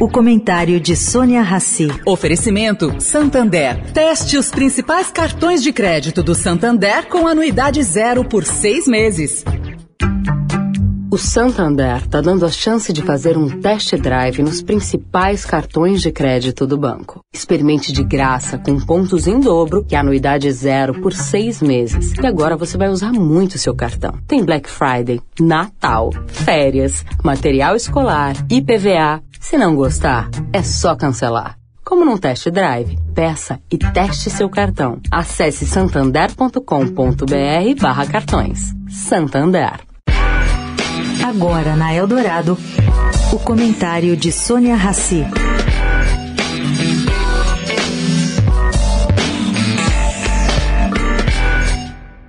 O comentário de Sônia Racy. Oferecimento Santander. Teste os principais cartões de crédito do Santander com anuidade zero por 6 meses. O Santander está dando a chance de fazer um test drive nos principais cartões de crédito do banco. Experimente de graça, com pontos em dobro e anuidade zero por 6 meses. E agora você vai usar muito seu cartão. Tem Black Friday, Natal, férias, material escolar, IPVA. Se não gostar, é só cancelar. Como num test drive, peça e teste seu cartão. Acesse santander.com.br/cartões. Santander. Agora na Eldorado, o comentário de Sônia Racy.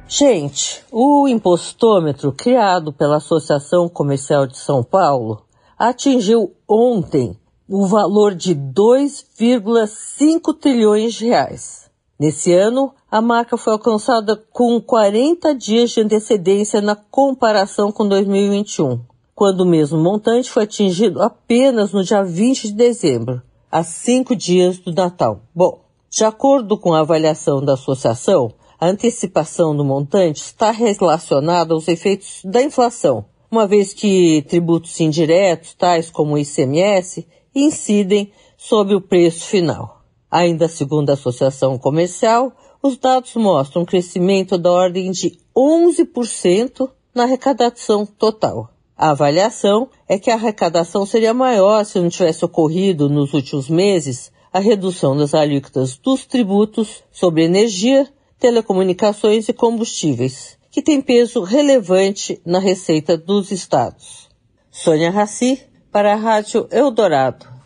Gente, o impostômetro criado pela Associação Comercial de São Paulo atingiu ontem o valor de 2,5 trilhões de reais. Nesse ano, a marca foi alcançada com 40 dias de antecedência na comparação com 2021, quando o mesmo montante foi atingido apenas no dia 20 de dezembro, a 5 dias do Natal. Bom, de acordo com a avaliação da associação, a antecipação do montante está relacionada aos efeitos da inflação, uma vez que tributos indiretos, tais como o ICMS, incidem sobre o preço final. Ainda segundo a Associação Comercial, os dados mostram um crescimento da ordem de 11% na arrecadação total. A avaliação é que a arrecadação seria maior se não tivesse ocorrido nos últimos meses a redução das alíquotas dos tributos sobre energia, telecomunicações e combustíveis, que tem peso relevante na receita dos estados. Sônia Racy, para a Rádio Eldorado.